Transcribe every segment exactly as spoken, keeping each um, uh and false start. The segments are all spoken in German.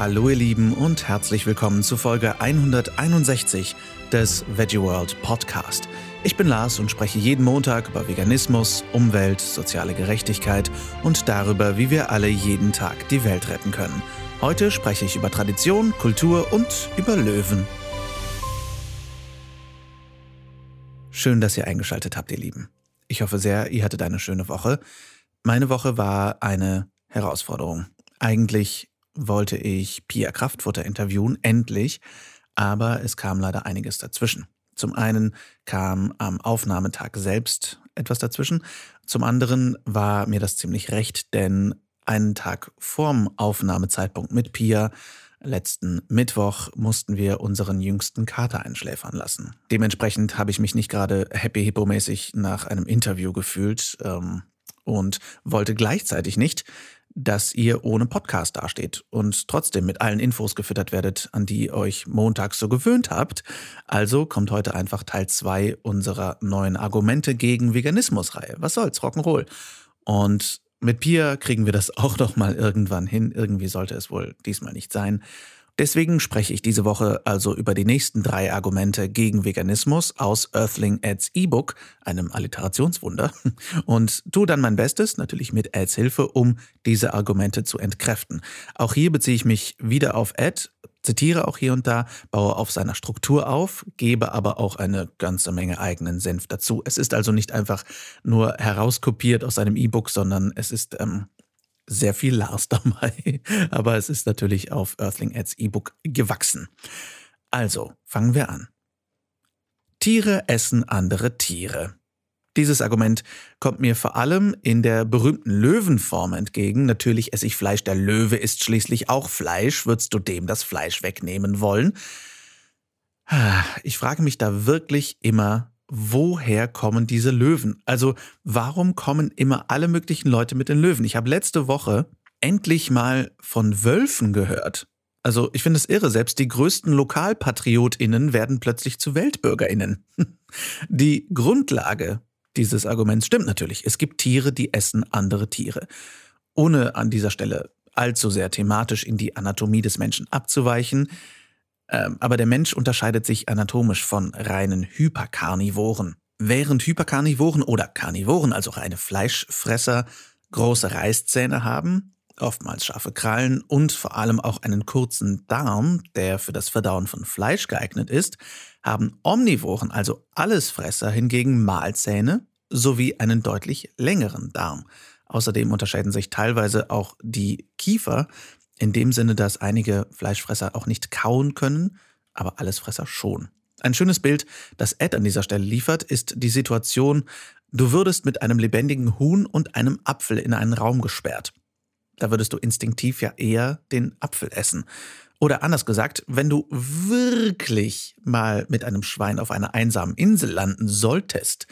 Hallo ihr Lieben und herzlich willkommen zu Folge hunderteinundsechzig des Veggie World Podcast. Ich bin Lars und spreche jeden Montag über Veganismus, Umwelt, soziale Gerechtigkeit und darüber, wie wir alle jeden Tag die Welt retten können. Heute spreche ich über Tradition, Kultur und über Löwen. Schön, dass ihr eingeschaltet habt, ihr Lieben. Ich hoffe sehr, ihr hattet eine schöne Woche. Meine Woche war eine Herausforderung. Eigentlich wollte ich Pia Kraftfutter interviewen, endlich, aber es kam leider einiges dazwischen. Zum einen kam am Aufnahmetag selbst etwas dazwischen, zum anderen war mir das ziemlich recht, denn einen Tag vorm Aufnahmezeitpunkt mit Pia, letzten Mittwoch, mussten wir unseren jüngsten Kater einschläfern lassen. Dementsprechend habe ich mich nicht gerade happy-hippo-mäßig nach einem Interview gefühlt, ähm, und wollte gleichzeitig nicht, dass ihr ohne Podcast dasteht und trotzdem mit allen Infos gefüttert werdet, an die ihr euch montags so gewöhnt habt. Also kommt heute einfach Teil zwei unserer neuen Argumente gegen Veganismus-Reihe. Was soll's, Rock'n'Roll. Und mit Pia kriegen wir das auch noch mal irgendwann hin. Irgendwie sollte es wohl diesmal nicht sein. Deswegen spreche ich diese Woche also über die nächsten drei Argumente gegen Veganismus aus Earthling Eds E-Book, einem Alliterationswunder, und tue dann mein Bestes, natürlich mit Eds Hilfe, um diese Argumente zu entkräften. Auch hier beziehe ich mich wieder auf Ed, zitiere auch hier und da, baue auf seiner Struktur auf, gebe aber auch eine ganze Menge eigenen Senf dazu. Es ist also nicht einfach nur herauskopiert aus einem E-Book, sondern es ist ähm, sehr viel Lars dabei, aber es ist natürlich auf Earthling Eds E-Book gewachsen. Also, fangen wir an. Tiere essen andere Tiere. Dieses Argument kommt mir vor allem in der berühmten Löwenform entgegen. Natürlich esse ich Fleisch, der Löwe isst schließlich auch Fleisch. Würdest du dem das Fleisch wegnehmen wollen? Ich frage mich da wirklich immer, woher kommen diese Löwen? Also warum kommen immer alle möglichen Leute mit den Löwen? Ich habe letzte Woche endlich mal von Wölfen gehört. Also ich finde es irre, selbst die größten LokalpatriotInnen werden plötzlich zu WeltbürgerInnen. Die Grundlage dieses Arguments stimmt natürlich. Es gibt Tiere, die essen andere Tiere. Ohne an dieser Stelle allzu sehr thematisch in die Anatomie des Menschen abzuweichen, aber der Mensch unterscheidet sich anatomisch von reinen Hyperkarnivoren. Während Hyperkarnivoren oder Karnivoren, also reine Fleischfresser, große Reißzähne haben, oftmals scharfe Krallen und vor allem auch einen kurzen Darm, der für das Verdauen von Fleisch geeignet ist, haben Omnivoren, also Allesfresser, hingegen Mahlzähne sowie einen deutlich längeren Darm. Außerdem unterscheiden sich teilweise auch die Kiefer, in dem Sinne, dass einige Fleischfresser auch nicht kauen können, aber Allesfresser schon. Ein schönes Bild, das Ed an dieser Stelle liefert, ist die Situation, du würdest mit einem lebendigen Huhn und einem Apfel in einen Raum gesperrt. Da würdest du instinktiv ja eher den Apfel essen. Oder anders gesagt, wenn du wirklich mal mit einem Schwein auf einer einsamen Insel landen solltest,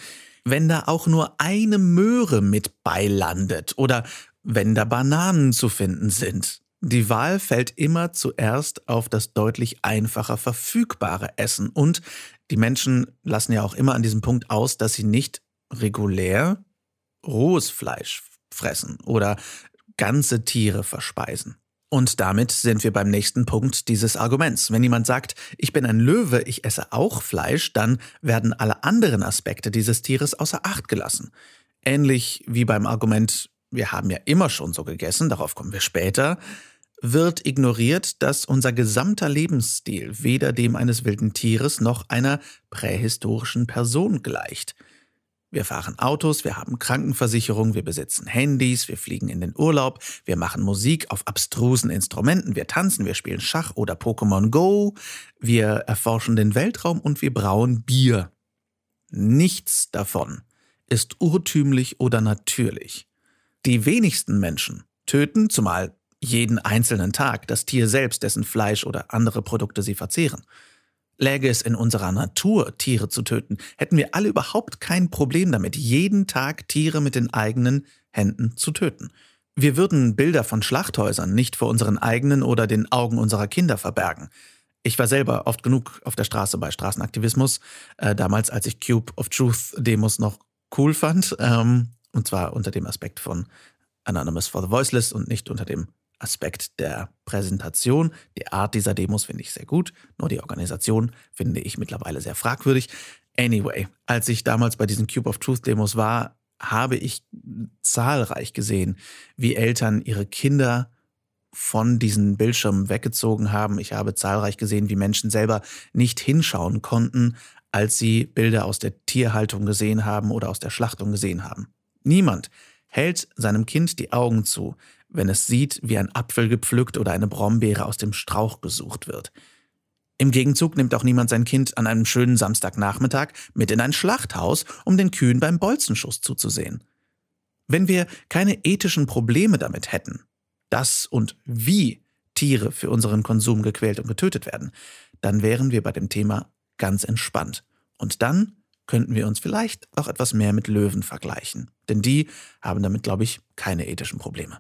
wenn da auch nur eine Möhre mit beilandet oder wenn da Bananen zu finden sind. Die Wahl fällt immer zuerst auf das deutlich einfacher verfügbare Essen. Und die Menschen lassen ja auch immer an diesem Punkt aus, dass sie nicht regulär rohes Fleisch fressen oder ganze Tiere verspeisen. Und damit sind wir beim nächsten Punkt dieses Arguments. Wenn jemand sagt, ich bin ein Löwe, ich esse auch Fleisch, dann werden alle anderen Aspekte dieses Tieres außer Acht gelassen. Ähnlich wie beim Argument, wir haben ja immer schon so gegessen, darauf kommen wir später, wird ignoriert, dass unser gesamter Lebensstil weder dem eines wilden Tieres noch einer prähistorischen Person gleicht. Wir fahren Autos, wir haben Krankenversicherung, wir besitzen Handys, wir fliegen in den Urlaub, wir machen Musik auf abstrusen Instrumenten, wir tanzen, wir spielen Schach oder Pokémon Go, wir erforschen den Weltraum und wir brauen Bier. Nichts davon ist urtümlich oder natürlich. Die wenigsten Menschen töten, zumal jeden einzelnen Tag, das Tier selbst, dessen Fleisch oder andere Produkte sie verzehren. Läge es in unserer Natur, Tiere zu töten, hätten wir alle überhaupt kein Problem damit, jeden Tag Tiere mit den eigenen Händen zu töten. Wir würden Bilder von Schlachthäusern nicht vor unseren eigenen oder den Augen unserer Kinder verbergen. Ich war selber oft genug auf der Straße bei Straßenaktivismus, äh, damals als ich Cube of Truth Demos noch cool fand, ähm, und zwar unter dem Aspekt von Anonymous for the Voiceless und nicht unter dem Aspekt der Präsentation, die Art dieser Demos finde ich sehr gut, nur die Organisation finde ich mittlerweile sehr fragwürdig. Anyway, als ich damals bei diesen Cube of Truth Demos war, habe ich zahlreich gesehen, wie Eltern ihre Kinder von diesen Bildschirmen weggezogen haben. Ich habe zahlreich gesehen, wie Menschen selber nicht hinschauen konnten, als sie Bilder aus der Tierhaltung gesehen haben oder aus der Schlachtung gesehen haben. Niemand hält seinem Kind die Augen zu, wenn es sieht, wie ein Apfel gepflückt oder eine Brombeere aus dem Strauch gesucht wird. Im Gegenzug nimmt auch niemand sein Kind an einem schönen Samstagnachmittag mit in ein Schlachthaus, um den Kühen beim Bolzenschuss zuzusehen. Wenn wir keine ethischen Probleme damit hätten, dass und wie Tiere für unseren Konsum gequält und getötet werden, dann wären wir bei dem Thema ganz entspannt. Und dann könnten wir uns vielleicht auch etwas mehr mit Löwen vergleichen. Denn die haben damit, glaube ich, keine ethischen Probleme.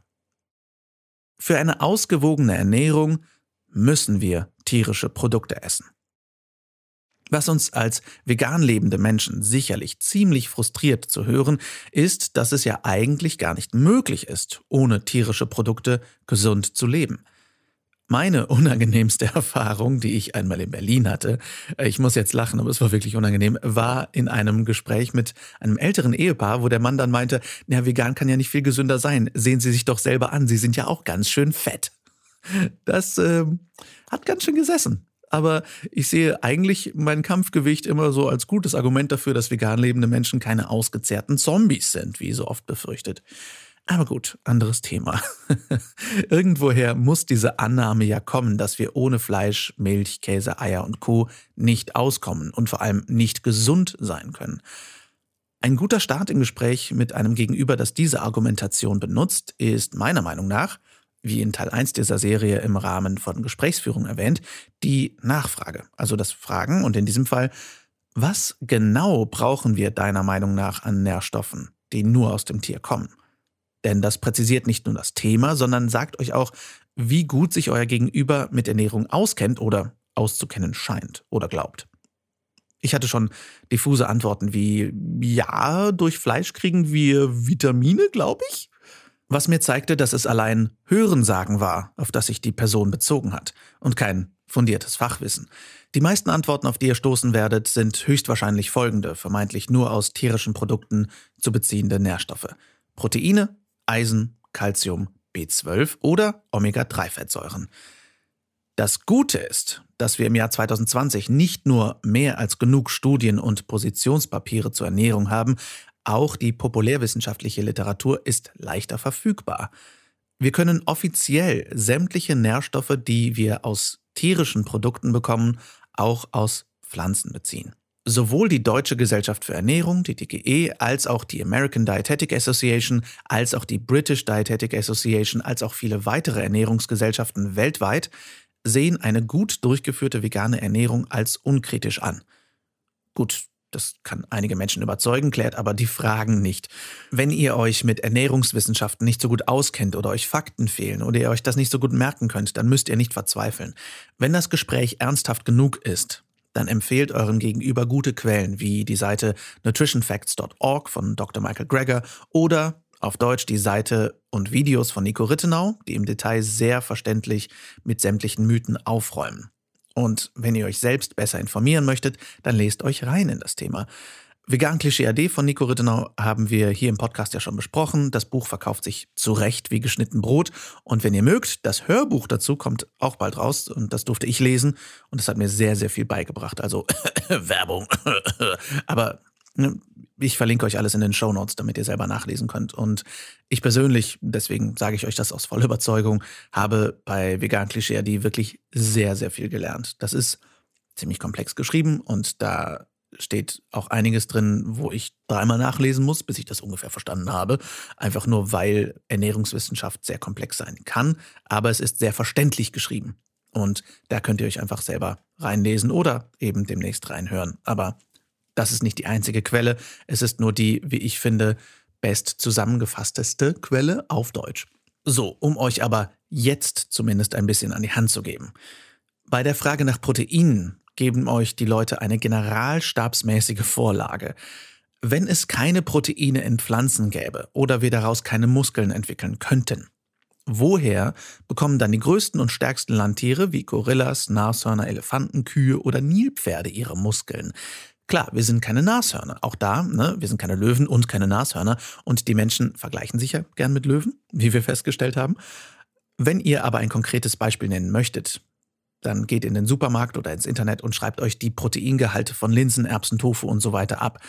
Für eine ausgewogene Ernährung müssen wir tierische Produkte essen. Was uns als vegan lebende Menschen sicherlich ziemlich frustriert zu hören, ist, dass es ja eigentlich gar nicht möglich ist, ohne tierische Produkte gesund zu leben. Meine unangenehmste Erfahrung, die ich einmal in Berlin hatte, ich muss jetzt lachen, aber es war wirklich unangenehm, war in einem Gespräch mit einem älteren Ehepaar, wo der Mann dann meinte, na, vegan kann ja nicht viel gesünder sein, sehen Sie sich doch selber an, Sie sind ja auch ganz schön fett. Das äh, hat ganz schön gesessen. Aber ich sehe eigentlich mein Kampfgewicht immer so als gutes Argument dafür, dass vegan lebende Menschen keine ausgezehrten Zombies sind, wie so oft befürchtet. Aber gut, anderes Thema. Irgendwoher muss diese Annahme ja kommen, dass wir ohne Fleisch, Milch, Käse, Eier und Co. nicht auskommen und vor allem nicht gesund sein können. Ein guter Start im Gespräch mit einem Gegenüber, das diese Argumentation benutzt, ist meiner Meinung nach, wie in Teil eins dieser Serie im Rahmen von Gesprächsführung erwähnt, die Nachfrage, also das Fragen und in diesem Fall, was genau brauchen wir deiner Meinung nach an Nährstoffen, die nur aus dem Tier kommen? Denn das präzisiert nicht nur das Thema, sondern sagt euch auch, wie gut sich euer Gegenüber mit Ernährung auskennt oder auszukennen scheint oder glaubt. Ich hatte schon diffuse Antworten wie, ja, durch Fleisch kriegen wir Vitamine, glaube ich. Was mir zeigte, dass es allein Hörensagen war, auf das sich die Person bezogen hat und kein fundiertes Fachwissen. Die meisten Antworten, auf die ihr stoßen werdet, sind höchstwahrscheinlich folgende, vermeintlich nur aus tierischen Produkten zu beziehende Nährstoffe. Proteine, Eisen, Calcium, B zwölf oder Omega drei Fettsäuren. Das Gute ist, dass wir im Jahr zwanzig zwanzig nicht nur mehr als genug Studien und Positionspapiere zur Ernährung haben, auch die populärwissenschaftliche Literatur ist leichter verfügbar. Wir können offiziell sämtliche Nährstoffe, die wir aus tierischen Produkten bekommen, auch aus Pflanzen beziehen. Sowohl die Deutsche Gesellschaft für Ernährung, die D G E, als auch die American Dietetic Association, als auch die British Dietetic Association, als auch viele weitere Ernährungsgesellschaften weltweit sehen eine gut durchgeführte vegane Ernährung als unkritisch an. Gut, das kann einige Menschen überzeugen, klärt aber die Fragen nicht. Wenn ihr euch mit Ernährungswissenschaften nicht so gut auskennt oder euch Fakten fehlen oder ihr euch das nicht so gut merken könnt, dann müsst ihr nicht verzweifeln. Wenn das Gespräch ernsthaft genug ist, dann empfehlt eurem Gegenüber gute Quellen wie die Seite nutrition facts dot org von Doktor Michael Greger oder auf Deutsch die Seite und Videos von Niko Rittenau, die im Detail sehr verständlich mit sämtlichen Mythen aufräumen. Und wenn ihr euch selbst besser informieren möchtet, dann lest euch rein in das Thema. Vegan Klischee A D von Niko Rittenau haben wir hier im Podcast ja schon besprochen. Das Buch verkauft sich zu Recht wie geschnitten Brot. Und wenn ihr mögt, das Hörbuch dazu kommt auch bald raus. Und das durfte ich lesen. Und das hat mir sehr, sehr viel beigebracht. Also Werbung. Aber ich verlinke euch alles in den Shownotes, damit ihr selber nachlesen könnt. Und ich persönlich, deswegen sage ich euch das aus voller Überzeugung, habe bei Vegan Klischee A D wirklich sehr, sehr viel gelernt. Das ist ziemlich komplex geschrieben und da steht auch einiges drin, wo ich dreimal nachlesen muss, bis ich das ungefähr verstanden habe. Einfach nur, weil Ernährungswissenschaft sehr komplex sein kann, aber es ist sehr verständlich geschrieben. Und da könnt ihr euch einfach selber reinlesen oder eben demnächst reinhören. Aber das ist nicht die einzige Quelle, es ist nur die, wie ich finde, best zusammengefassteste Quelle auf Deutsch. So, um euch aber jetzt zumindest ein bisschen an die Hand zu geben. Bei der Frage nach Proteinen geben euch die Leute eine generalstabsmäßige Vorlage. Wenn es keine Proteine in Pflanzen gäbe oder wir daraus keine Muskeln entwickeln könnten, Woher bekommen dann die größten und stärksten Landtiere wie Gorillas, Nashörner, Elefanten, Kühe oder Nilpferde ihre Muskeln? Klar, wir sind keine Nashörner. Auch da, ne, wir sind keine Löwen und keine Nashörner. Und die Menschen vergleichen sich ja gern mit Löwen, wie wir festgestellt haben. Wenn ihr aber ein konkretes Beispiel nennen möchtet, dann geht in den Supermarkt oder ins Internet und schreibt euch die Proteingehalte von Linsen, Erbsen, Tofu und so weiter ab.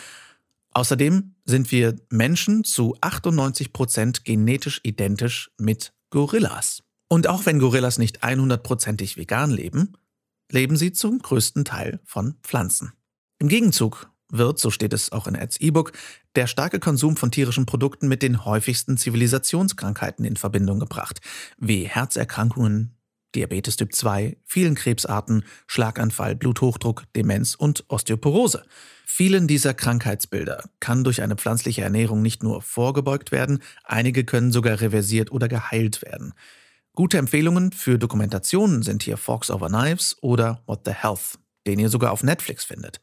Außerdem sind wir Menschen zu achtundneunzig Prozent genetisch identisch mit Gorillas. Und auch wenn Gorillas nicht hundertprozentig vegan leben, leben sie zum größten Teil von Pflanzen. Im Gegenzug wird, so steht es auch in Eds E-Book, der starke Konsum von tierischen Produkten mit den häufigsten Zivilisationskrankheiten in Verbindung gebracht, wie Herzerkrankungen, Diabetes Typ zwei, vielen Krebsarten, Schlaganfall, Bluthochdruck, Demenz und Osteoporose. Vielen dieser Krankheitsbilder kann durch eine pflanzliche Ernährung nicht nur vorgebeugt werden, einige können sogar reversiert oder geheilt werden. Gute Empfehlungen für Dokumentationen sind hier Forks over Knives oder What the Health, den ihr sogar auf Netflix findet.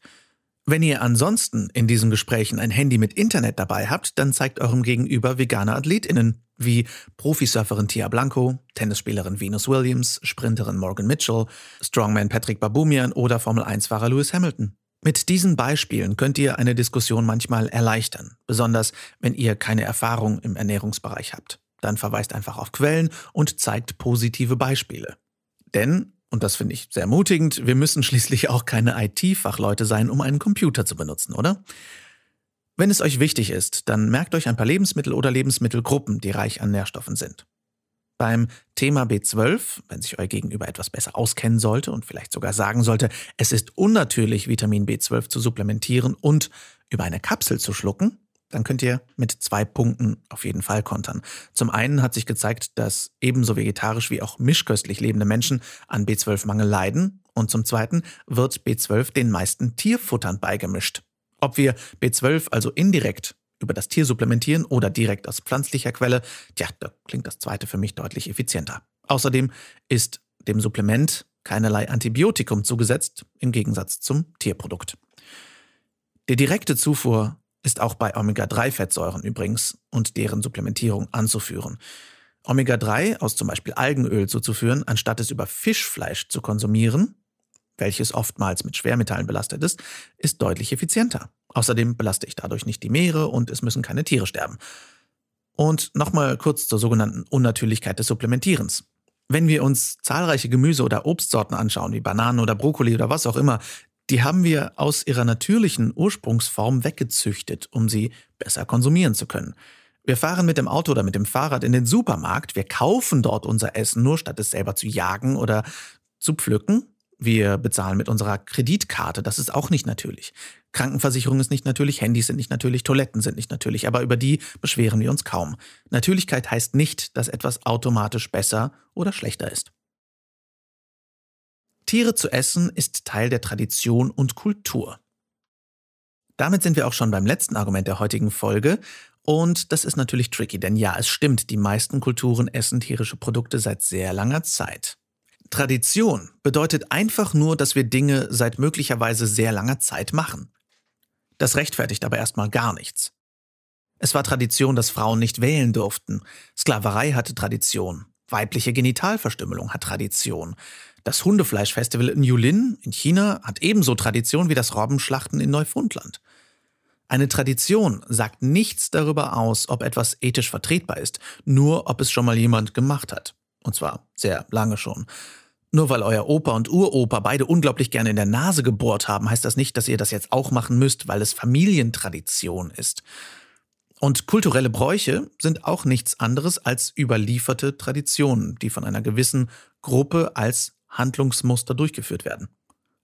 Wenn ihr ansonsten in diesen Gesprächen ein Handy mit Internet dabei habt, dann zeigt eurem Gegenüber vegane AthletInnen wie Profisurferin Tia Blanco, Tennisspielerin Venus Williams, Sprinterin Morgan Mitchell, Strongman Patrick Baboumian oder Formel eins Fahrer Lewis Hamilton. Mit diesen Beispielen könnt ihr eine Diskussion manchmal erleichtern, besonders wenn ihr keine Erfahrung im Ernährungsbereich habt. Dann verweist einfach auf Quellen und zeigt positive Beispiele. Denn, und das finde ich sehr ermutigend, wir müssen schließlich auch keine I T-Fachleute sein, um einen Computer zu benutzen, oder? Wenn es euch wichtig ist, dann merkt euch ein paar Lebensmittel oder Lebensmittelgruppen, die reich an Nährstoffen sind. Beim Thema B zwölf, wenn sich euer Gegenüber etwas besser auskennen sollte und vielleicht sogar sagen sollte, es ist unnatürlich, Vitamin B zwölf zu supplementieren und über eine Kapsel zu schlucken, dann könnt ihr mit zwei Punkten auf jeden Fall kontern. Zum einen hat sich gezeigt, dass ebenso vegetarisch wie auch mischköstlich lebende Menschen an B zwölf Mangel leiden. Und zum zweiten wird B zwölf den meisten Tierfuttern beigemischt. Ob wir B zwölf also indirekt über das Tier supplementieren oder direkt aus pflanzlicher Quelle, tja, da klingt das zweite für mich deutlich effizienter. Außerdem ist dem Supplement keinerlei Antibiotikum zugesetzt, im Gegensatz zum Tierprodukt. Die direkte Zufuhr ist auch bei Omega drei Fettsäuren übrigens und deren Supplementierung anzuführen. Omega drei aus zum Beispiel Algenöl zuzuführen, anstatt es über Fischfleisch zu konsumieren, welches oftmals mit Schwermetallen belastet ist, ist deutlich effizienter. Außerdem belaste ich dadurch nicht die Meere und es müssen keine Tiere sterben. Und nochmal kurz zur sogenannten Unnatürlichkeit des Supplementierens. Wenn wir uns zahlreiche Gemüse- oder Obstsorten anschauen, wie Bananen oder Brokkoli oder was auch immer, die haben wir aus ihrer natürlichen Ursprungsform weggezüchtet, um sie besser konsumieren zu können. Wir fahren mit dem Auto oder mit dem Fahrrad in den Supermarkt, wir kaufen dort unser Essen, nur statt es selber zu jagen oder zu pflücken. Wir bezahlen mit unserer Kreditkarte, das ist auch nicht natürlich. Krankenversicherung ist nicht natürlich, Handys sind nicht natürlich, Toiletten sind nicht natürlich, aber über die beschweren wir uns kaum. Natürlichkeit heißt nicht, dass etwas automatisch besser oder schlechter ist. Tiere zu essen ist Teil der Tradition und Kultur. Damit sind wir auch schon beim letzten Argument der heutigen Folge. Und das ist natürlich tricky, denn ja, es stimmt, die meisten Kulturen essen tierische Produkte seit sehr langer Zeit. Tradition bedeutet einfach nur, dass wir Dinge seit möglicherweise sehr langer Zeit machen. Das rechtfertigt aber erstmal gar nichts. Es war Tradition, dass Frauen nicht wählen durften. Sklaverei hatte Tradition. Weibliche Genitalverstümmelung hat Tradition. Das Hundefleischfestival in Yulin in China hat ebenso Tradition wie das Robbenschlachten in Neufundland. Eine Tradition sagt nichts darüber aus, ob etwas ethisch vertretbar ist, nur ob es schon mal jemand gemacht hat. Und zwar sehr lange schon. Nur weil euer Opa und Uropa beide unglaublich gerne in der Nase gebohrt haben, heißt das nicht, dass ihr das jetzt auch machen müsst, weil es Familientradition ist. Und kulturelle Bräuche sind auch nichts anderes als überlieferte Traditionen, die von einer gewissen Gruppe als Handlungsmuster durchgeführt werden.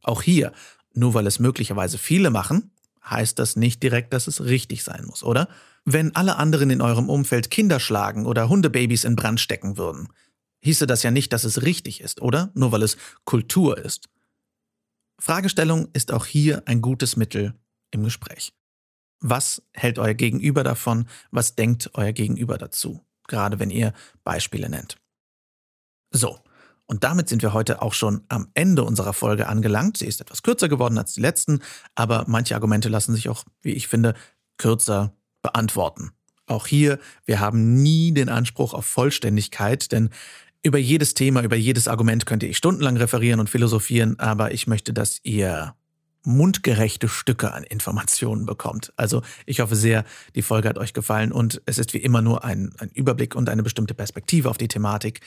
Auch hier, nur weil es möglicherweise viele machen, heißt das nicht direkt, dass es richtig sein muss, oder? Wenn alle anderen in eurem Umfeld Kinder schlagen oder Hundebabys in Brand stecken würden, hieße das ja nicht, dass es richtig ist, oder? Nur weil es Kultur ist. Fragestellung ist auch hier ein gutes Mittel im Gespräch. Was hält euer Gegenüber davon? Was denkt euer Gegenüber dazu? Gerade wenn ihr Beispiele nennt. So, und damit sind wir heute auch schon am Ende unserer Folge angelangt. Sie ist etwas kürzer geworden als die letzten, aber manche Argumente lassen sich auch, wie ich finde, kürzer beantworten. Auch hier, wir haben nie den Anspruch auf Vollständigkeit, denn über jedes Thema, über jedes Argument könnt ihr ich stundenlang referieren und philosophieren, aber ich möchte, dass ihr mundgerechte Stücke an Informationen bekommt. Also ich hoffe sehr, die Folge hat euch gefallen und es ist wie immer nur ein, ein Überblick und eine bestimmte Perspektive auf die Thematik.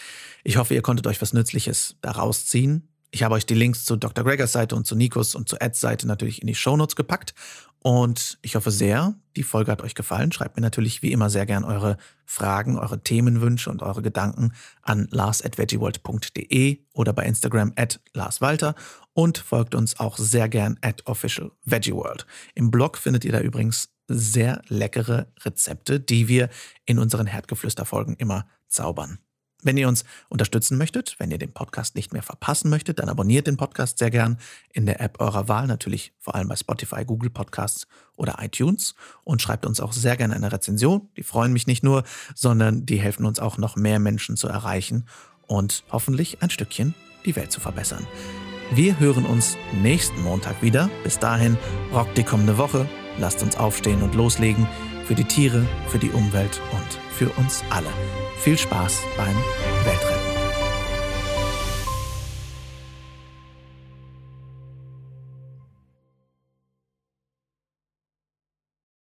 Ich hoffe, ihr konntet euch was Nützliches daraus ziehen. Ich habe euch die Links zu Doktor Gregers Seite und zu Nikos und zu Eds Seite natürlich in die Shownotes gepackt. Und ich hoffe sehr, die Folge hat euch gefallen. Schreibt mir natürlich wie immer sehr gern eure Fragen, eure Themenwünsche und eure Gedanken an lars at veggieworld punkt de oder bei Instagram at larswalter und folgt uns auch sehr gern at officialveggieworld. Im Blog findet ihr da übrigens sehr leckere Rezepte, die wir in unseren Herdgeflüsterfolgen immer zaubern. Wenn ihr uns unterstützen möchtet, wenn ihr den Podcast nicht mehr verpassen möchtet, dann abonniert den Podcast sehr gern in der App eurer Wahl, natürlich vor allem bei Spotify, Google Podcasts oder iTunes und schreibt uns auch sehr gerne eine Rezension. Die freuen mich nicht nur, sondern die helfen uns auch noch mehr Menschen zu erreichen und hoffentlich ein Stückchen die Welt zu verbessern. Wir hören uns nächsten Montag wieder. Bis dahin, rockt die kommende Woche, lasst uns aufstehen und loslegen für die Tiere, für die Umwelt und für uns alle. Viel Spaß beim Weltrennen.